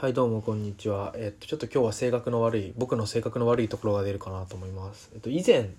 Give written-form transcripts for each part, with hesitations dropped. はい、どうもこんにちは。ちょっと今日は僕の性格の悪いところが出るかなと思います。以前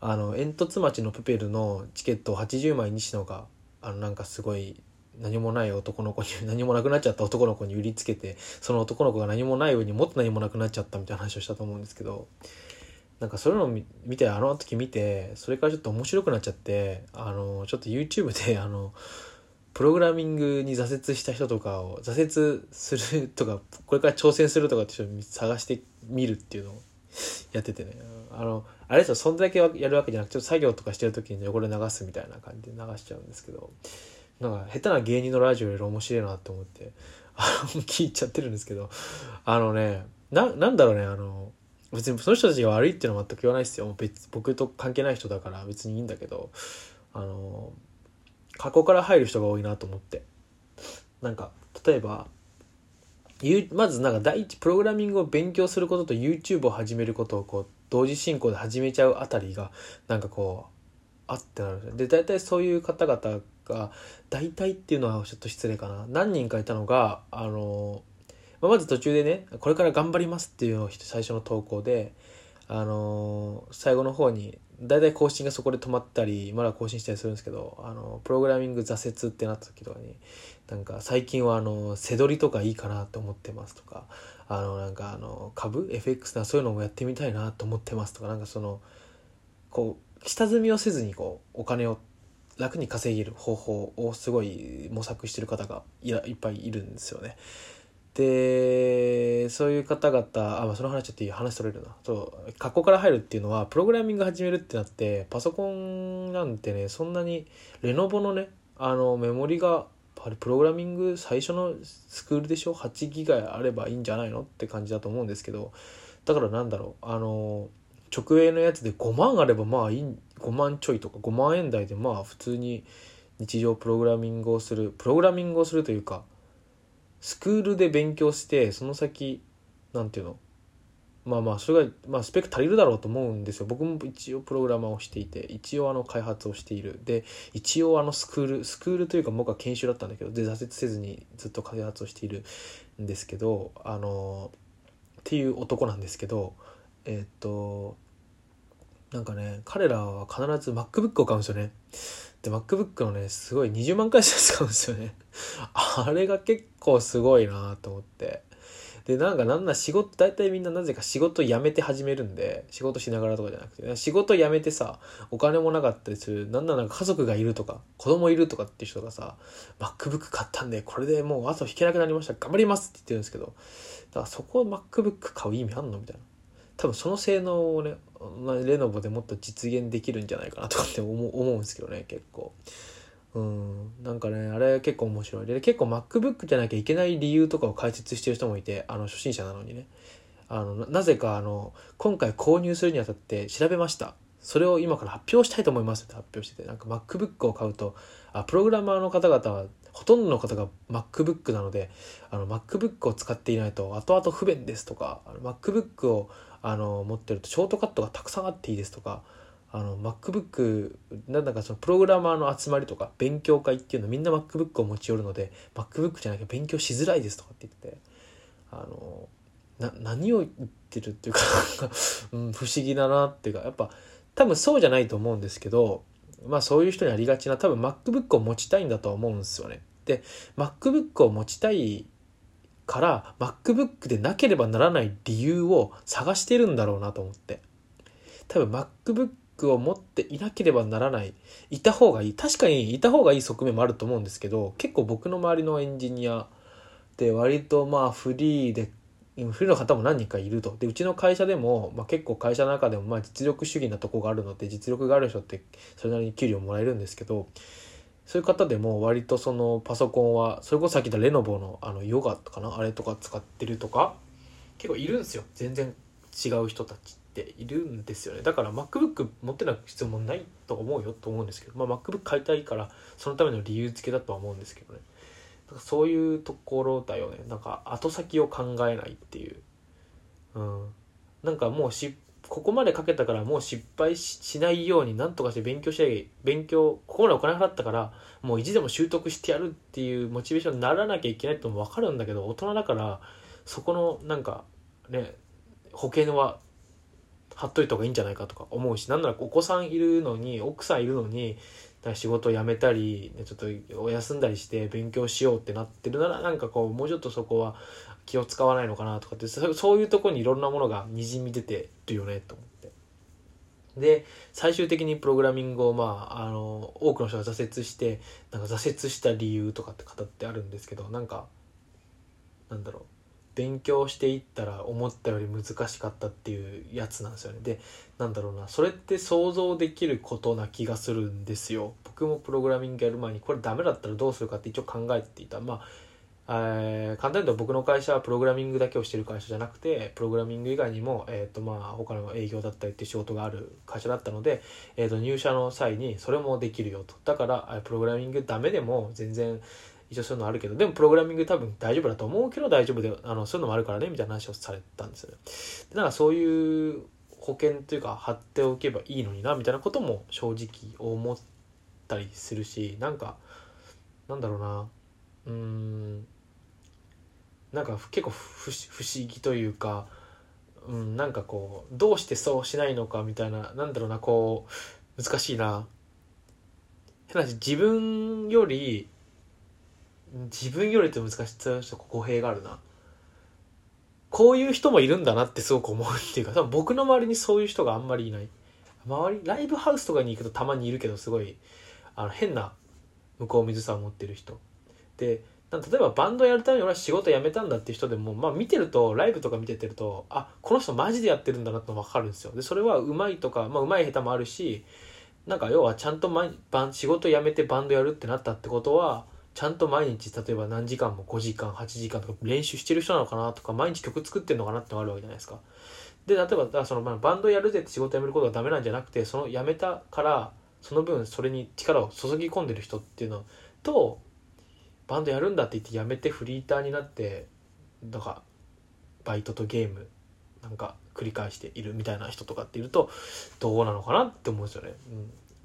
煙突町のプペルのチケットを80枚西野がなんかすごい何もない男の子に何もなくなっちゃった男の子に売りつけて、その男の子が何もない上にもっと何もなくなっちゃったみたいな話をしたと思うんですけど、なんかそういうのを見てそれからちょっと面白くなっちゃって、ちょっと YouTube でプログラミングに挫折した人とかを挫折するとかこれから挑戦するとかって人を探してみるっていうのをやっててね、あれですよ、そんだけやるわけじゃなくてちょっと作業とかしてる時に汚れ流すみたいな感じで流しちゃうんですけど、なんか下手な芸人のラジオより面白いなと思って聞いちゃってるんですけど、なんだろうね別にその人たちが悪いっていうのは全く言わないですよ。僕と関係ない人だから別にいいんだけど、過去から入る人が多いなと思って、なんか例えばまずなんか第一プログラミングを勉強することと YouTube を始めることをこう同時進行で始めちゃうあたりがなんかこうあってなるで、大体そういう方々が大体っていうのはちょっと失礼かな、何人かいたのがまず途中でね、これから頑張りますっていうのを最初の投稿で最後の方に大体更新がそこで止まったりまだ更新したりするんですけど、プログラミング挫折ってなった時とかになんか最近は背取りとかいいかなと思ってますとか、なんか株 FX なそういうのもやってみたいなと思ってますとか、なんかそのこう下積みをせずにこうお金を楽に稼げる方法をすごい模索してる方がいっぱいいるんですよね。でそういう方々その話ちょっと話取れるな。そう過去から入るっていうのはプログラミング始めるってなって、パソコンなんてね、そんなにレノボのねメモリがプログラミング最初のスクールでしょ、8ギガあればいいんじゃないのって感じだと思うんですけど、だからなんだろう直営のやつで5万あればまあいい、5万ちょいとか5万円台でまあ普通に日常プログラミングをするというか、スクールで勉強してその先なんていうのそれがスペック足りるだろうと思うんですよ。僕も一応プログラマーをしていて、一応開発をしているで、一応スクールというか僕は研修だったんだけど、で挫折せずにずっと開発をしているんですけど、っていう男なんですけど、なんかね彼らは必ず MacBook を買うんですよね。で MacBook のねすごい20万回しか使うんですよねあれが結構すごいなと思って、でなんなら仕事大体みんななぜか仕事辞めて始めるんで、仕事しながらとかじゃなくて、仕事辞めてさお金もなかったりする、なんか家族がいるとか子供いるとかっていう人がさ MacBook 買ったんでこれでもう後引けなくなりました頑張りますって言ってるんですけど、だからそこを MacBook 買う意味あんのみたいな、多分その性能をねレノボでもっと実現できるんじゃないかなとかって思うんですけどね、結構なんかねあれ結構面白いで、結構 MacBook じゃなきゃいけない理由とかを解説してる人もいて、初心者なのにねなぜか今回購入するにあたって調べました、それを今から発表したいと思いますって発表してて、なんか MacBook を買うとプログラマーの方々はほとんどの方が MacBook なのでMacBook を使っていないと後々不便ですとか、MacBook を持ってるとショートカットがたくさんあっていいですとか、MacBook なんかそのプログラマーの集まりとか勉強会っていうのみんな MacBook を持ち寄るので MacBook じゃなきゃ勉強しづらいですとかって言ってて、何を言ってるっていうか不思議だなっていうか、やっぱ多分そうじゃないと思うんですけど、そういう人にありがちな多分 MacBook を持ちたいんだとは思うんですよね。で MacBook を持ちたいから MacBook でなければならない理由を探してるんだろうなと思って、多分 MacBook を持っていなければならない、いた方がいい、確かにいた方がいい側面もあると思うんですけど、結構僕の周りのエンジニアで割とフリーの方も何人かいると。でうちの会社でも、結構会社の中でも実力主義なとこがあるので、実力がある人ってそれなりに給料もらえるんですけど、そういう方でも割とそのパソコンはそれこそさっき言ったレノボのヨガとかなあれとか使ってるとか結構いるんですよ。全然違う人たちっているんですよね。だから MacBook 持ってなく必要もないと思うよと思うんですけど、MacBook 買いたいからそのための理由付けだとは思うんですけどね。そういうところだよね。なんか後先を考えないっていう、なんかもうここまでかけたからもう失敗 しないように何とかして勉強してここまでお金払ったからもう意地でも習得してやるっていうモチベーションにならなきゃいけないっても分かるんだけど、大人だからそこのなんかね保険は貼っといた方がいいんじゃないかとか思うし、なんならお子さんいるのに奥さんいるのに仕事を辞めたりちょっと休んだりして勉強しようってなってるならなんかこうもうちょっとそこは気を使わないのかなとかって、そういうところにいろんなものがにじみ出てるよねと思って、で最終的にプログラミングを多くの人が挫折して挫折した理由とかって語ってあるんですけど、なんだろう勉強していったら思ったより難しかったっていうやつなんですよね。でそれって想像できることな気がするんですよ。僕もプログラミングやる前にこれダメだったらどうするかって一応考えていた。簡単に言うと僕の会社はプログラミングだけをしてる会社じゃなくて、プログラミング以外にも、他の営業だったりって仕事がある会社だったので、入社の際にそれもできるよと。だからプログラミングダメでも全然一応そういうのあるけど、でもプログラミング多分大丈夫だと思うけど大丈夫でそういうのもあるからねみたいな話をされたんですよね。でそういう保険というか貼っておけばいいのになみたいなことも正直思ったりするし、結構不思議というか、どうしてそうしないのかみたいな、難しいな。変な話、自分よりって難しい、ちょっと語弊があるな。こういう人もいるんだなってすごく思うっていうか、多分僕の周りにそういう人があんまりいない。ライブハウスとかに行くとたまにいるけど、すごい変な向こう水さを持ってる人で、例えばバンドやるために俺は仕事辞めたんだっていう人でも、見てるとライブとか見ててると、この人マジでやってるんだなって分かるんですよ。でそれは上手いとか、上手い下手もあるし、要はちゃんと仕事辞めてバンドやるってなったってことは、ちゃんと毎日例えば何時間も5時間8時間とか練習してる人なのかなとか、毎日曲作ってるのかなってのがあるわけじゃないですか。で例えばバンドやるぜって仕事辞めることがダメなんじゃなくて、辞めたからその分それに力を注ぎ込んでる人っていうのと、バンドやるんだって言って辞めてフリーターになってバイトとゲーム繰り返しているみたいな人とかっていると、どうなのかなって思うんですよね。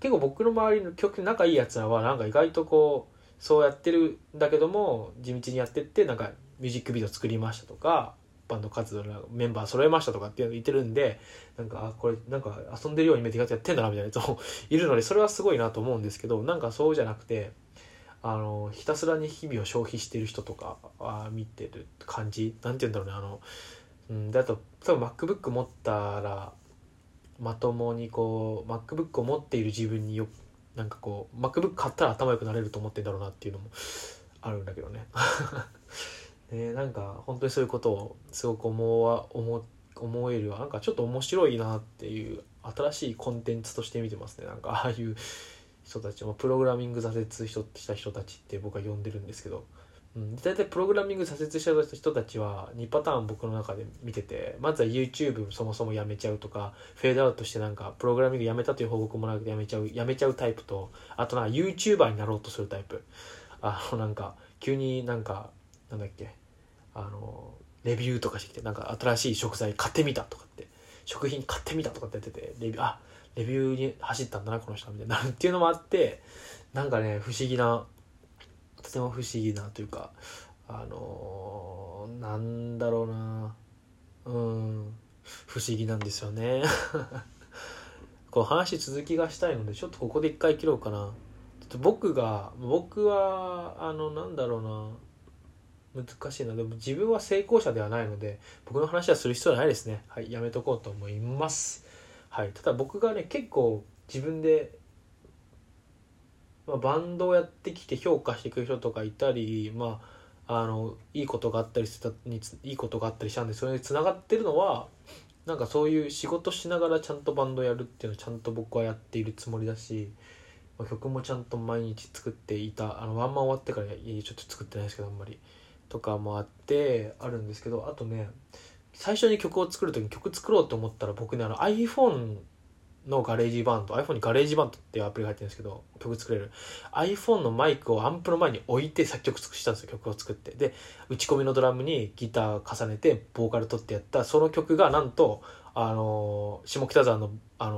結構僕の周りの仲いいやつらは意外とそうやってるんだけども地道にやってってミュージックビデオ作りましたとか、バンド活動のメンバー揃えましたとかっていうの言ってるんで、これ遊んでるように見えてやってんだなみたいなやつもいるので、それはすごいなと思うんですけど、そうじゃなくてひたすらに日々を消費してる人とか見てる感じ、あと多分 MacBook 持ったらまともにMacBook を持っている自分によくMacBook 買ったら頭良くなれると思ってんだろうなっていうのもあるんだけどね。ね、本当にそういうことをすごく思えるわ。ちょっと面白いなっていう、新しいコンテンツとして見てますね。ああいう人たちもプログラミング挫折した人たちって僕は呼んでるんですけど、大体プログラミング挫折した人たちは2パターン僕の中で見てて、まずは YouTube そもそもやめちゃうとか、フェードアウトしてプログラミングやめたという報告もなくてやめちゃうタイプと、あとYouTuber になろうとするタイプ、急にレビューとかしてきて、新しい食材買ってみたとかって、食品買ってみたとかってやってて、レビューに走ったんだなこの人みたいになるっていうのもあって、不思議な、とても不思議なというか、不思議なんですよね。話続きがしたいので、ちょっとここで一回切ろうかな。僕は難しいな。でも自分は成功者ではないので、僕の話はする必要はないですね。はい、やめとこうと思います。はい、ただ僕が結構自分でバンドをやってきて評価してくる人とかいたり、いいことがあったりしたんで、それにつながってるのはそういう仕事しながらちゃんとバンドやるっていうのをちゃんと僕はやっているつもりだし、曲もちゃんと毎日作っていた。ワンマン終わってからちょっと作ってないですけど、あんまりとかもあるんですけど、あと最初に曲を作るときに曲作ろうと思ったら、僕iPhoneのガレージバンド、iPhone にガレージバンドっていうアプリが入ってるんですけど、曲作れる iPhone のマイクをアンプの前に置いて作曲したんですよ。曲を作って、で打ち込みのドラムにギター重ねてボーカル取ってやった、その曲がなんと下北沢の、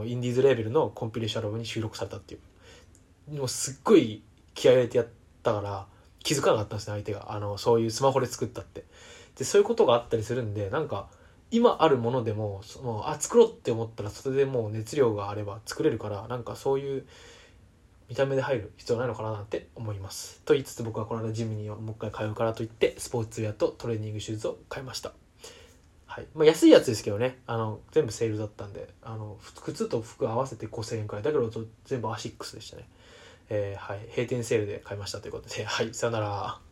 インディーズレーベルのコンピレーションアルバムに収録されたっていう、もうすっごい気合い入れてやったから気づかなかったんですね、相手が。そういうスマホで作ったって。でそういうことがあったりするんで、なんか今あるものでも作ろうって思ったらそれでもう熱量があれば作れるから、なんかそういう見た目で入る必要ないのかななんて思いますと言いつつ、僕はこの間ジムにもう一回通うからといってスポーツウェアとトレーニングシューズを買いました。はい、まあ、安いやつですけどね、全部セールだったんで、靴と服合わせて5,000円くらいだけど全部アシックスでしたね。はい、閉店セールで買いましたということで、はい、さよなら。